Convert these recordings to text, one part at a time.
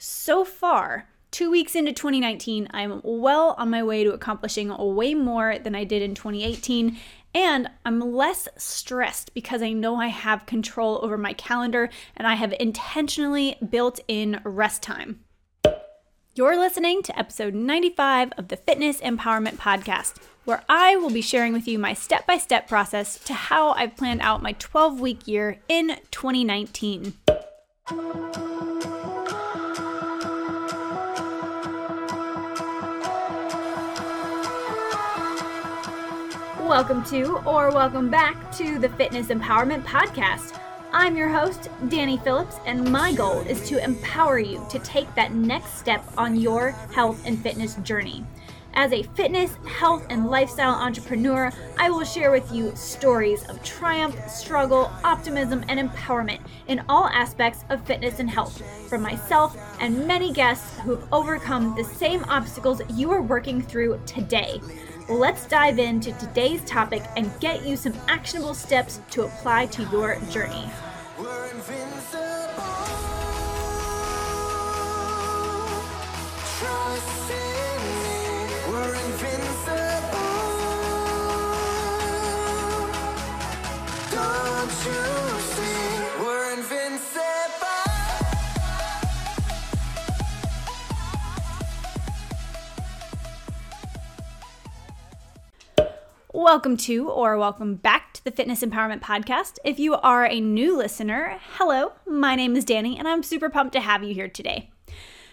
So far, 2 weeks into 2019, I'm well on my way to accomplishing way more than I did in 2018, and I'm less stressed because I know I have control over my calendar and I have intentionally built in rest time. You're listening to episode 95 of the Fitness Empowerment Podcast, where I will be sharing with you my step-by-step process to how I've planned out my 12-week year in 2019. Welcome to, or welcome back to, the Fitness Empowerment Podcast. I'm your host, Danye Phillips, and my goal is to empower you to take that next step on your health and fitness journey. As a fitness, health, and lifestyle entrepreneur, I will share with you stories of triumph, struggle, optimism, and empowerment in all aspects of fitness and health from myself and many guests who've overcome the same obstacles you are working through today. Let's dive into today's topic and get you some actionable steps to apply to your journey. Welcome to, or welcome back to, the Fitness Empowerment Podcast. If you are a new listener, hello, my name is Danye, and I'm super pumped to have you here today.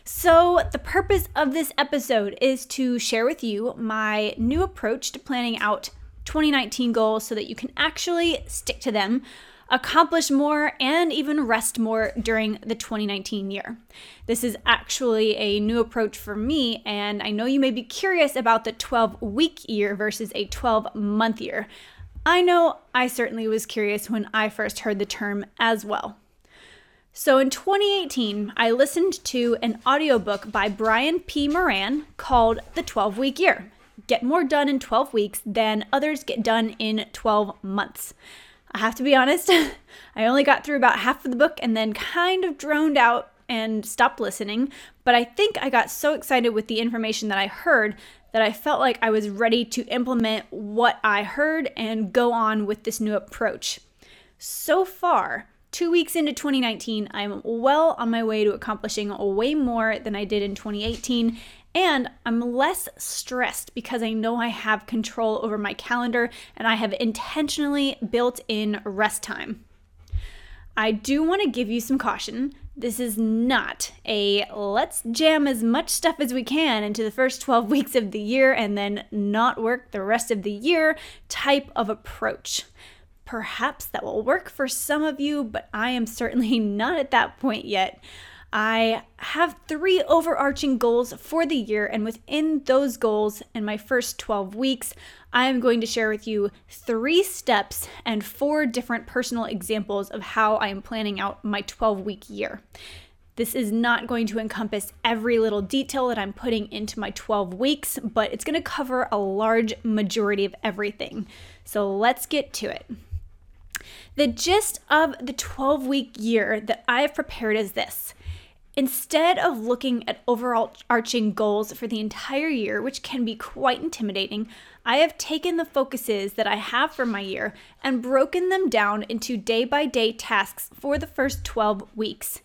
So the purpose of this episode is to share with you my new approach to planning out 2019 goals so that you can actually stick to them, accomplish more, and even rest more during the 2019 year. This is actually a new approach for me, and I know you may be curious about the 12-week year versus a 12-month year. I know I certainly was curious when I first heard the term as well. So in 2018, I listened to an audiobook by Brian P. Moran called The 12-Week Year. Get more done in 12 weeks than others get done in 12 months. I have to be honest, I only got through about half of the book and then kind of droned out and stopped listening, but I think I got so excited with the information that I heard that I felt like I was ready to implement what I heard and go on with this new approach. So far, 2 weeks into 2019, I'm well on my way to accomplishing way more than I did in 2018, and I'm less stressed because I know I have control over my calendar and I have intentionally built in rest time. I do want to give you some caution. This is not a let's jam as much stuff as we can into the first 12 weeks of the year and then not work the rest of the year type of approach. Perhaps that will work for some of you, but I am certainly not at that point yet. I have 3 overarching goals for the year, and within those goals and my first 12 weeks, I am going to share with you 3 steps and 4 different personal examples of how I am planning out my 12-week year. This is not going to encompass every little detail that I'm putting into my 12 weeks, but it's going to cover a large majority of everything. So let's get to it. The gist of the 12-week year that I have prepared is this. Instead of looking at overall arching goals for the entire year, which can be quite intimidating, I have taken the focuses that I have for my year and broken them down into day-by-day tasks for the first 12 weeks.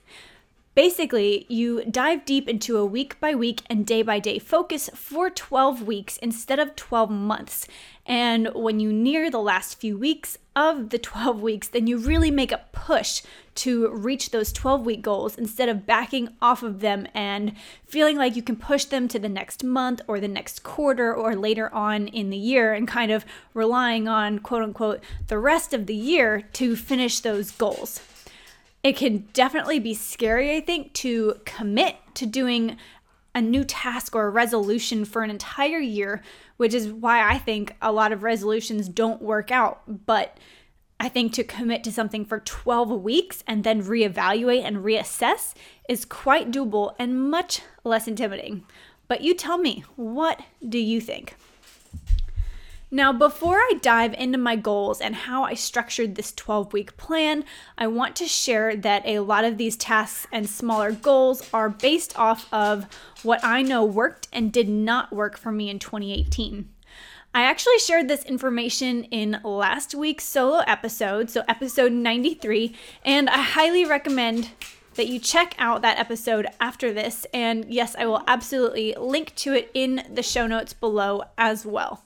Basically, you dive deep into a week-by-week and day-by-day focus for 12 weeks instead of 12 months. And when you near the last few weeks of the 12 weeks, then you really make a push to reach those 12-week goals instead of backing off of them and feeling like you can push them to the next month or the next quarter or later on in the year and kind of relying on, quote-unquote, the rest of the year to finish those goals. It can definitely be scary, I think, to commit to doing a new task or a resolution for an entire year, which is why I think a lot of resolutions don't work out. But I think to commit to something for 12 weeks and then reevaluate and reassess is quite doable and much less intimidating. But you tell me, what do you think? Now, before I dive into my goals and how I structured this 12-week plan, I want to share that a lot of these tasks and smaller goals are based off of what I know worked and did not work for me in 2018. I actually shared this information in last week's solo episode, so episode 93, and I highly recommend that you check out that episode after this, and yes, I will absolutely link to it in the show notes below as well.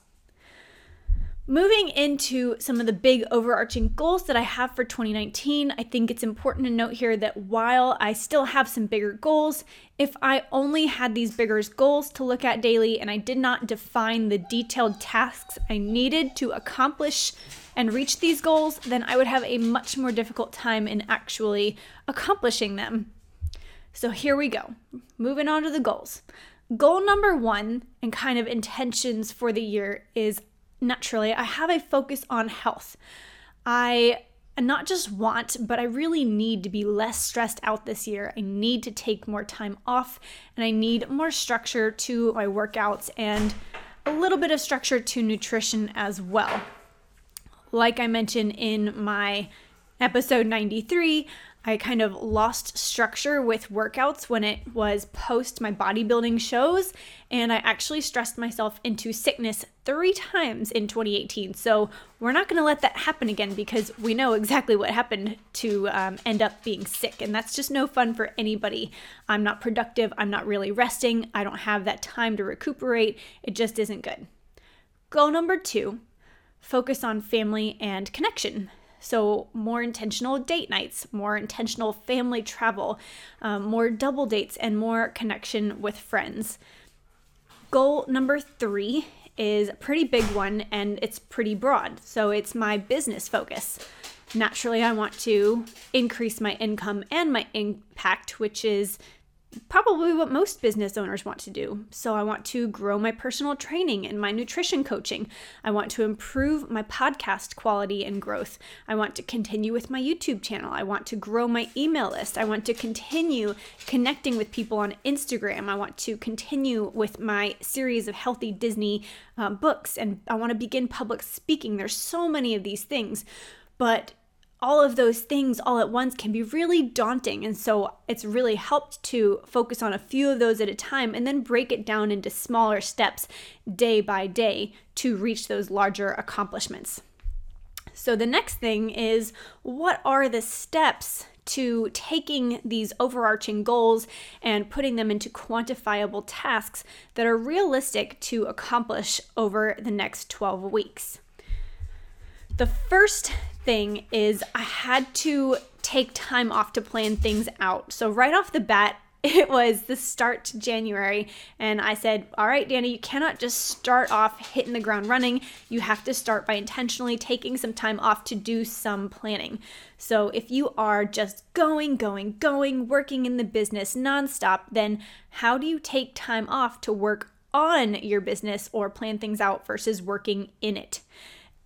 Moving into some of the big overarching goals that I have for 2019, I think it's important to note here that while I still have some bigger goals, if I only had these bigger goals to look at daily and I did not define the detailed tasks I needed to accomplish and reach these goals, then I would have a much more difficult time in actually accomplishing them. So here we go, moving on to the goals. Goal number one, and kind of intentions for the year, is naturally, I have a focus on health. I not just want, but I really need to be less stressed out this year. I need to take more time off, and I need more structure to my workouts and a little bit of structure to nutrition as well. Like I mentioned in my episode 93, I kind of lost structure with workouts when it was post my bodybuilding shows, and I actually stressed myself into sickness 3 times in 2018. So we're not going to let that happen again, because we know exactly what happened to end up being sick, and that's just no fun for anybody. I'm not productive. I'm not really resting. I don't have that time to recuperate. It just isn't good. Goal number 2, focus on family and connection. So more intentional date nights, more intentional family travel, more double dates, and more connection with friends. Goal number 3 is a pretty big one, and it's pretty broad. So it's my business focus. Naturally, I want to increase my income and my impact, which is probably what most business owners want to do. So I want to grow my personal training and my nutrition coaching. I want to improve my podcast quality and growth. I want to continue with my YouTube channel. I want to grow my email list. I want to continue connecting with people on Instagram. I want to continue with my series of Healthy Disney books, and I want to begin public speaking. There's so many of these things, but all of those things all at once can be really daunting, and so it's really helped to focus on a few of those at a time and then break it down into smaller steps day by day to reach those larger accomplishments. So the next thing is, what are the steps to taking these overarching goals and putting them into quantifiable tasks that are realistic to accomplish over the next 12 weeks? The first thing is, I had to take time off to plan things out. So right off the bat, it was the start to January, and I said, all right, Danny, you cannot just start off hitting the ground running. You have to start by intentionally taking some time off to do some planning. So if you are just going, working in the business nonstop, then how do you take time off to work on your business or plan things out versus working in it?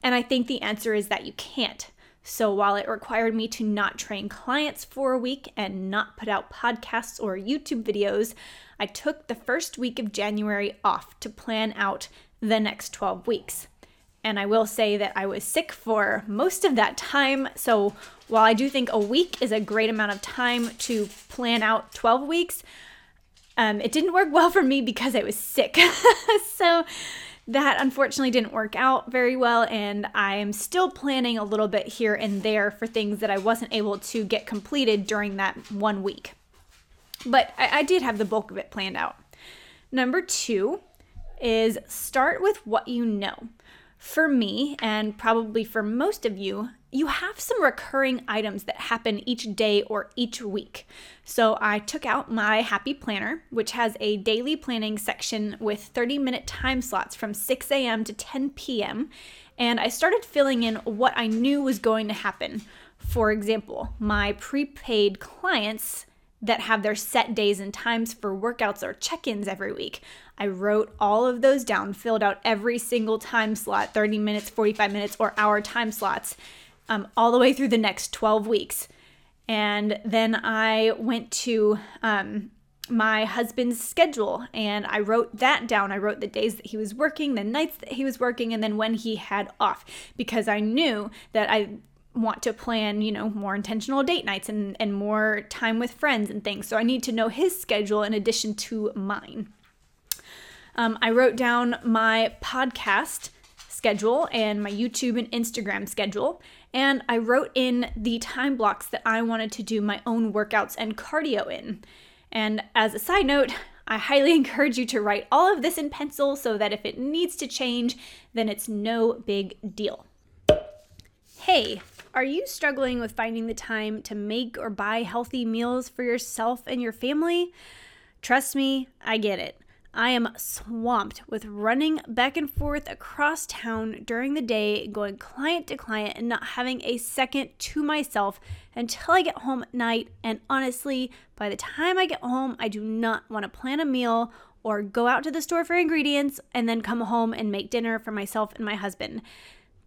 And I think the answer is that you can't. So while it required me to not train clients for a week and not put out podcasts or YouTube videos, I took the first week of January off to plan out the next 12 weeks. And I will say that I was sick for most of that time. So while I do think a week is a great amount of time to plan out 12 weeks, it didn't work well for me because I was sick. So that unfortunately didn't work out very well, and I'm still planning a little bit here and there for things that I wasn't able to get completed during that 1 week. But I did have the bulk of it planned out. Number 2 is, start with what you know. For me, and probably for most of you, you have some recurring items that happen each day or each week. So I took out my Happy Planner, which has a daily planning section with 30-minute time slots from 6 a.m. to 10 p.m., and I started filling in what I knew was going to happen. For example, my prepaid clients that have their set days and times for workouts or check-ins every week. I wrote all of those down, filled out every single time slot, 30 minutes, 45 minutes, or hour time slots, all the way through the next 12 weeks. And then I went to my husband's schedule, and I wrote that down. I wrote the days that he was working, the nights that he was working, and then when he had off, because I knew that I want to plan, you know, more intentional date nights and more time with friends and things. So I need to know his schedule in addition to mine. I wrote down my podcast schedule and my YouTube and Instagram schedule, and I wrote in the time blocks that I wanted to do my own workouts and cardio in. And as a side note, I highly encourage you to write all of this in pencil so that if it needs to change, then it's no big deal. Hey, are you struggling with finding the time to make or buy healthy meals for yourself and your family? Trust me, I get it. I am swamped with running back and forth across town during the day, going client to client and not having a second to myself until I get home at night. And honestly, by the time I get home, I do not want to plan a meal or go out to the store for ingredients and then come home and make dinner for myself and my husband.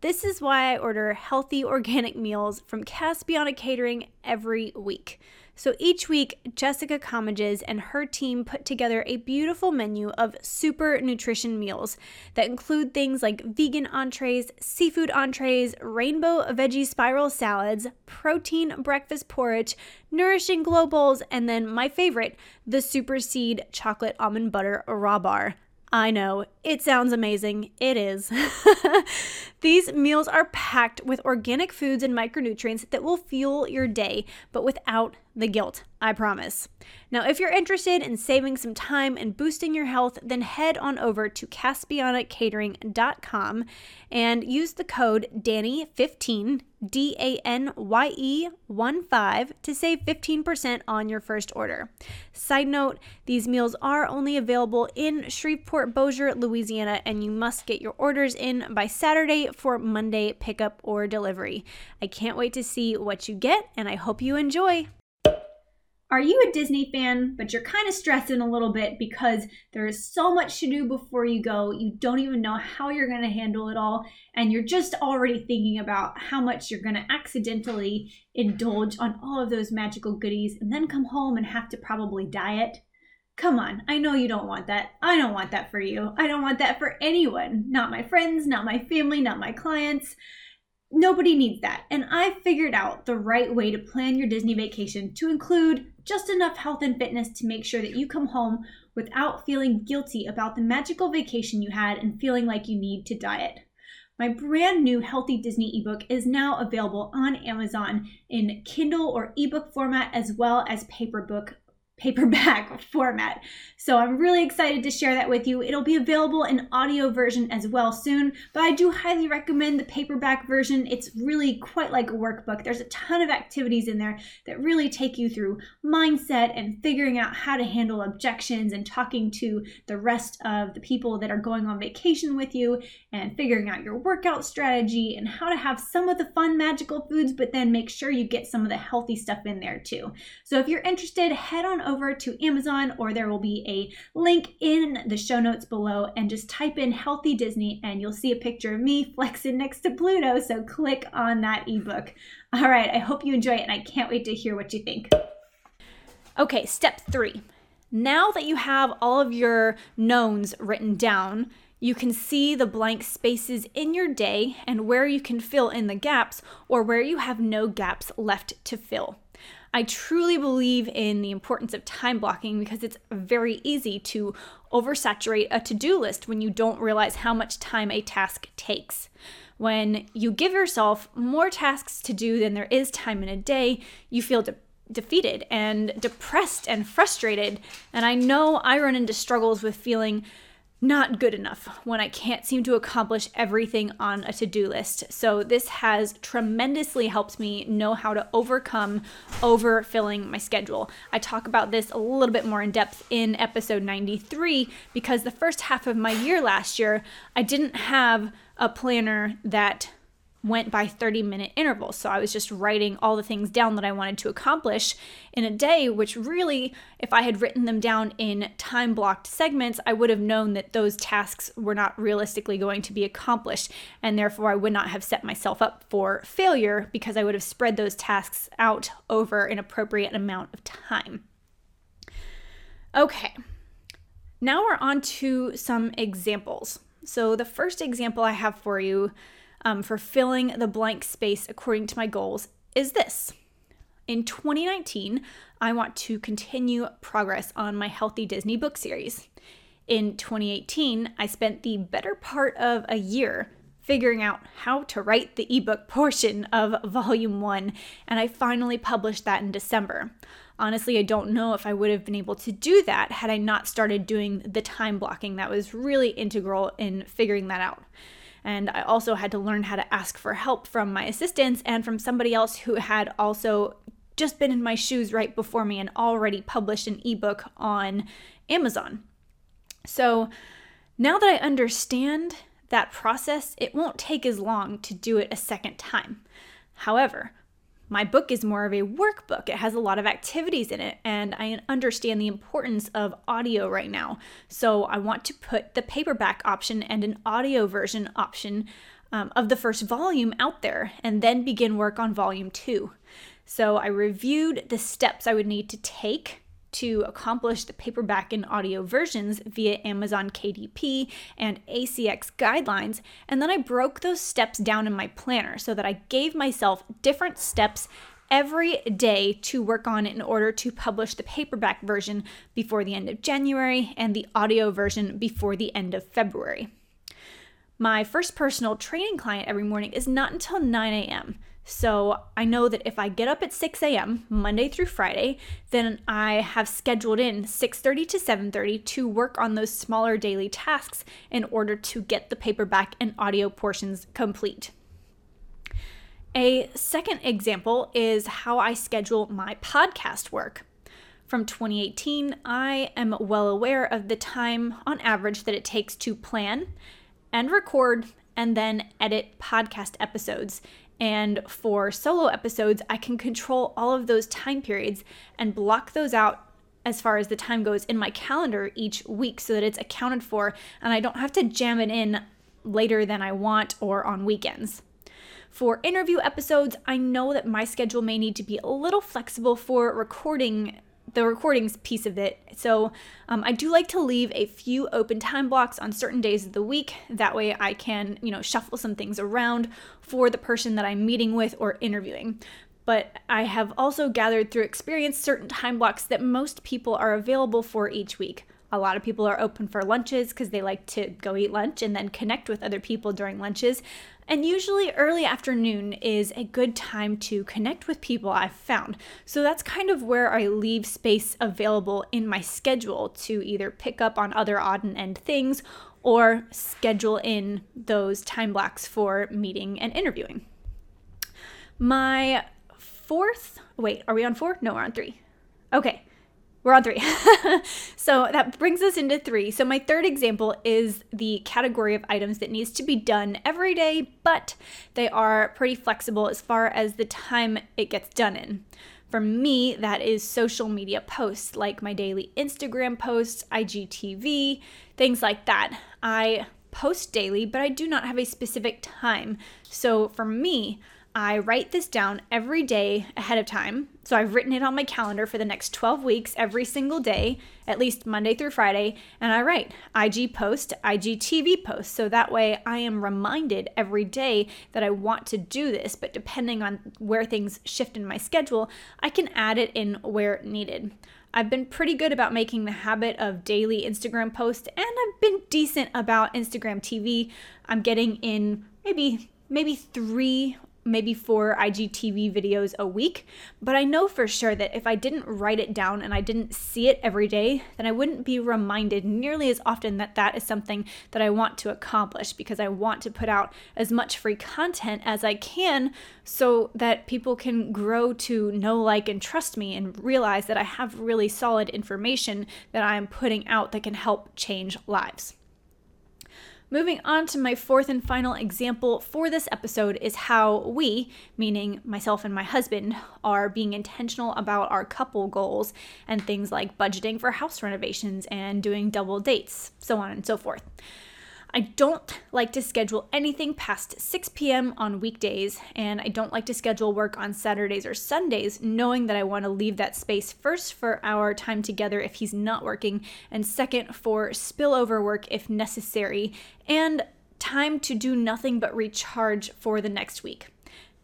This is why I order healthy organic meals from Caspiana Catering every week. So each week, Jessica Commages and her team put together a beautiful menu of super nutrition meals that include things like vegan entrees, seafood entrees, rainbow veggie spiral salads, protein breakfast porridge, nourishing glow bowls, and then my favorite, the Superseed Chocolate Almond Butter Raw Bar. I know, it sounds amazing. It is. These meals are packed with organic foods and micronutrients that will fuel your day, but without the guilt, I promise. Now, if you're interested in saving some time and boosting your health, then head on over to caspianacatering.com and use the code DANYE15, DANYE15, to save 15% on your first order. Side note, these meals are only available in Shreveport, Bossier, Louisiana, and you must get your orders in by Saturday for Monday pickup or delivery. I can't wait to see what you get, and I hope you enjoy. Are you a Disney fan, but you're kind of stressing a little bit because there is so much to do before you go, you don't even know how you're going to handle it all, and you're just already thinking about how much you're going to accidentally indulge on all of those magical goodies and then come home and have to probably diet? Come on, I know you don't want that. I don't want that for you. I don't want that for anyone. Not my friends, not my family, not my clients. Nobody needs that, and I figured out the right way to plan your Disney vacation to include just enough health and fitness to make sure that you come home without feeling guilty about the magical vacation you had and feeling like you need to diet. My brand new Healthy Disney ebook is now available on Amazon in Kindle or ebook format as well as paperback format. So I'm really excited to share that with you. It'll be available in audio version as well soon, but I do highly recommend the paperback version. It's really quite like a workbook. There's a ton of activities in there that really take you through mindset and figuring out how to handle objections and talking to the rest of the people that are going on vacation with you and figuring out your workout strategy and how to have some of the fun, magical foods, but then make sure you get some of the healthy stuff in there too. So if you're interested, head on over to Amazon, or there will be a link in the show notes below, and just type in Healthy Disney and you'll see a picture of me flexing next to Pluto. So click on that ebook. All right, I hope you enjoy it and I can't wait to hear what you think. Okay, step 3. Now that you have all of your knowns written down, you can see the blank spaces in your day and where you can fill in the gaps or where you have no gaps left to fill. I truly believe in the importance of time blocking because it's very easy to oversaturate a to-do list when you don't realize how much time a task takes. When you give yourself more tasks to do than there is time in a day, you feel defeated and depressed and frustrated. And I know I run into struggles with feeling not good enough when I can't seem to accomplish everything on a to-do list. So this has tremendously helped me know how to overcome overfilling my schedule. I talk about this a little bit more in depth in episode 93 because the first half of my year last year, I didn't have a planner that went by 30-minute intervals. So I was just writing all the things down that I wanted to accomplish in a day, which really, if I had written them down in time-blocked segments, I would have known that those tasks were not realistically going to be accomplished, and therefore I would not have set myself up for failure because I would have spread those tasks out over an appropriate amount of time. Okay, now we're on to some examples. So the first example I have for you for filling the blank space according to my goals is this. In 2019, I want to continue progress on my Healthy Disney book series. In 2018, I spent the better part of a year figuring out how to write the ebook portion of volume 1, and I finally published that in December. Honestly, I don't know if I would have been able to do that had I not started doing the time blocking that was really integral in figuring that out. And I also had to learn how to ask for help from my assistants and from somebody else who had also just been in my shoes right before me and already published an ebook on Amazon. So now that I understand that process, it won't take as long to do it a second time. However, my book is more of a workbook. It has a lot of activities in it, and I understand the importance of audio right now. So I want to put the paperback option and an audio version option of the first volume out there and then begin work on volume 2. So I reviewed the steps I would need to take to accomplish the paperback and audio versions via Amazon KDP and ACX guidelines, and then I broke those steps down in my planner so that I gave myself different steps every day to work on in order to publish the paperback version before the end of January and the audio version before the end of February. My first personal training client every morning is not until 9 a.m. So I know that if I get up at 6 a.m. Monday through Friday, then I have scheduled in 6:30 to 7:30 to work on those smaller daily tasks in order to get the paperback and audio portions complete. A second example is how I schedule my podcast work. From 2018, I am well aware of the time on average that it takes to plan and record and then edit podcast episodes. And for solo episodes, I can control all of those time periods and block those out as far as the time goes in my calendar each week so that it's accounted for and I don't have to jam it in later than I want or on weekends. For interview episodes, I know that my schedule may need to be a little flexible for the recordings piece of it. So I do like to leave a few open time blocks on certain days of the week. That way I can, shuffle some things around for the person that I'm meeting with or interviewing. But I have also gathered through experience certain time blocks that most people are available for each week. A lot of people are open for lunches because they like to go eat lunch and then connect with other people during lunches. And usually early afternoon is a good time to connect with people, I've found. So that's kind of where I leave space available in my schedule to either pick up on other odd and end things or schedule in those time blocks for meeting and interviewing. My fourth, wait, are we on 4? No, we're on 3. Okay. We're on 3. So that brings us into 3. So my third example is the category of items that needs to be done every day, but they are pretty flexible as far as the time it gets done in. For me, that is social media posts, like my daily Instagram posts, IGTV, things like that. I post daily, but I do not have a specific time. So for me, I write this down every day ahead of time. So I've written it on my calendar for the next 12 weeks, every single day, at least Monday through Friday, and I write IG post, IGTV post. So that way I am reminded every day that I want to do this, but depending on where things shift in my schedule, I can add it in where needed. I've been pretty good about making the habit of daily Instagram posts, and I've been decent about Instagram TV. I'm getting in maybe 3, maybe 4 IGTV videos a week, but I know for sure that if I didn't write it down and I didn't see it every day, then I wouldn't be reminded nearly as often that that is something that I want to accomplish, because I want to put out as much free content as I can so that people can grow to know, like, and trust me and realize that I have really solid information that I'm putting out that can help change lives. Moving on to my fourth and final example for this episode is how we, meaning myself and my husband, are being intentional about our couple goals and things like budgeting for house renovations and doing double dates, so on and so forth. I don't like to schedule anything past 6 p.m. on weekdays, and I don't like to schedule work on Saturdays or Sundays, knowing that I want to leave that space first for our time together if he's not working, and second for spillover work if necessary, and time to do nothing but recharge for the next week.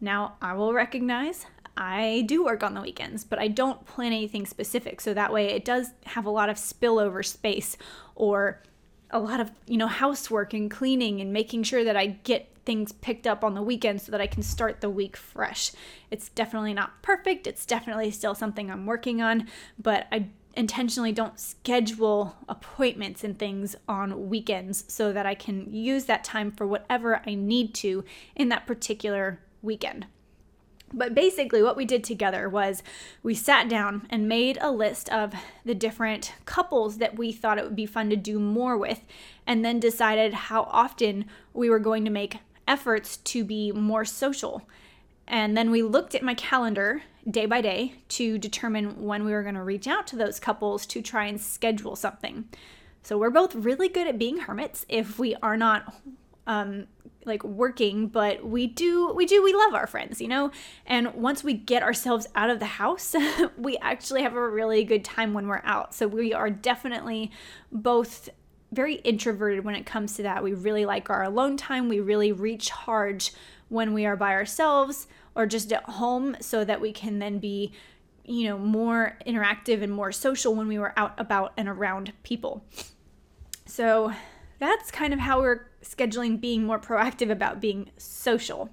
Now, I will recognize I do work on the weekends, but I don't plan anything specific, so that way it does have a lot of spillover space or a lot of, housework and cleaning and making sure that I get things picked up on the weekend so that I can start the week fresh. It's definitely not perfect. It's definitely still something I'm working on, but I intentionally don't schedule appointments and things on weekends so that I can use that time for whatever I need to in that particular weekend. But basically what we did together was we sat down and made a list of the different couples that we thought it would be fun to do more with, and then decided how often we were going to make efforts to be more social. And then we looked at my calendar day by day to determine when we were going to reach out to those couples to try and schedule something. So we're both really good at being hermits if we are not working, but we love our friends, and once we get ourselves out of the house, we actually have a really good time when we're out. So we are definitely both very introverted when it comes to that. We really like our alone time. We really recharge when we are by ourselves or just at home so that we can then be, more interactive and more social when we were out about and around people. So that's kind of how we're scheduling, being more proactive about being social.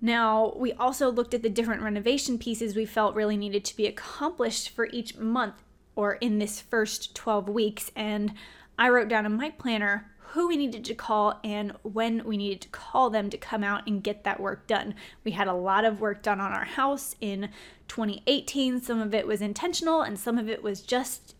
Now, we also looked at the different renovation pieces we felt really needed to be accomplished for each month or in this first 12 weeks. And I wrote down in my planner who we needed to call and when we needed to call them to come out and get that work done. We had a lot of work done on our house in 2018. Some of it was intentional and some of it was just,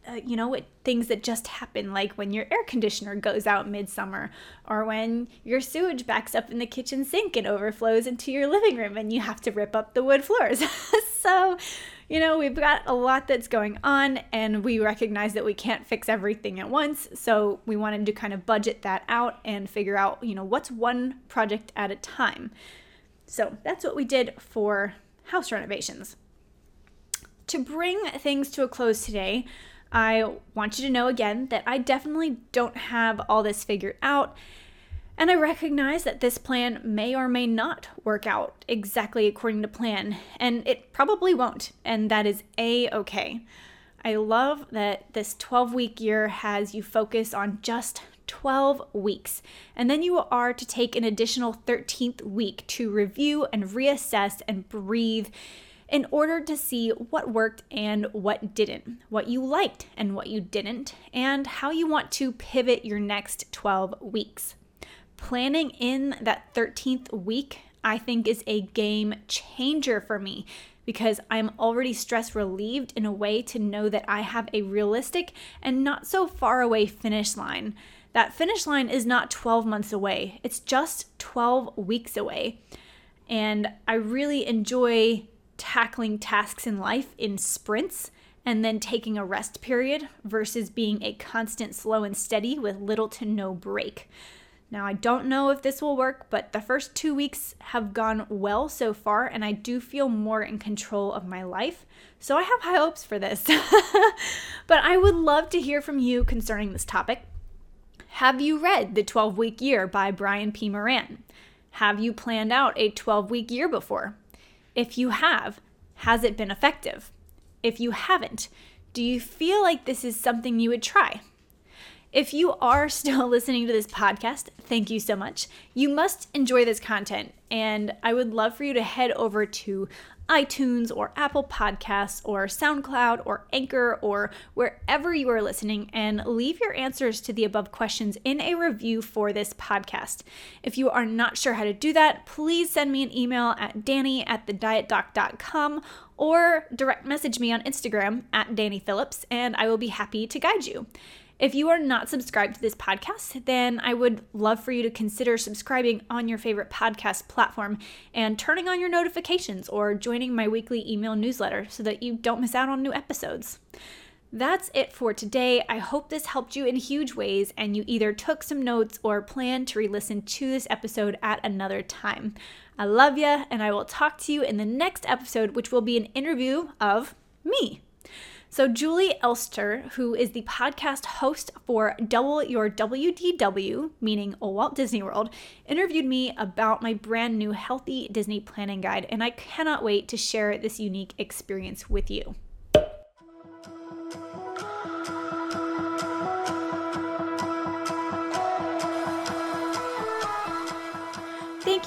things that just happen, like when your air conditioner goes out midsummer or when your sewage backs up in the kitchen sink and overflows into your living room and you have to rip up the wood floors. So, we've got a lot that's going on, and we recognize that we can't fix everything at once. So we wanted to kind of budget that out and figure out, what's one project at a time. So that's what we did for house renovations. To bring things to a close today, I want you to know again that I definitely don't have all this figured out. And I recognize that this plan may or may not work out exactly according to plan, and it probably won't, and that is a-okay. I love that this 12-week year has you focus on just 12 weeks, and then you are to take an additional 13th week to review and reassess and breathe in order to see what worked and what didn't, what you liked and what you didn't, and how you want to pivot your next 12 weeks. Planning in that 13th week, I think, is a game changer for me because I'm already stress relieved in a way to know that I have a realistic and not so far away finish line. That finish line is not 12 months away. It's just 12 weeks away. And I really enjoy tackling tasks in life in sprints and then taking a rest period versus being a constant slow and steady with little to no break. Now, I don't know if this will work, but the first 2 weeks have gone well so far, and I do feel more in control of my life. So I have high hopes for this. But I would love to hear from you concerning this topic. Have you read The 12-Week Year by Brian P. Moran? Have you planned out a 12-week year before? If you have, has it been effective? If you haven't, do you feel like this is something you would try? If you are still listening to this podcast, thank you so much. You must enjoy this content, and I would love for you to head over to iTunes or Apple Podcasts or SoundCloud or Anchor or wherever you are listening and leave your answers to the above questions in a review for this podcast. If you are not sure how to do that, please send me an email at danny@thedietdoc.com or direct message me on Instagram at Danye Phillips, and I will be happy to guide you. If you are not subscribed to this podcast, then I would love for you to consider subscribing on your favorite podcast platform and turning on your notifications or joining my weekly email newsletter so that you don't miss out on new episodes. That's it for today. I hope this helped you in huge ways and you either took some notes or plan to re-listen to this episode at another time. I love ya, and I will talk to you in the next episode, which will be an interview of me. So Julie Elster, who is the podcast host for Double Your WDW, meaning Walt Disney World, interviewed me about my brand new Healthy Disney Planning Guide, and I cannot wait to share this unique experience with you. Thank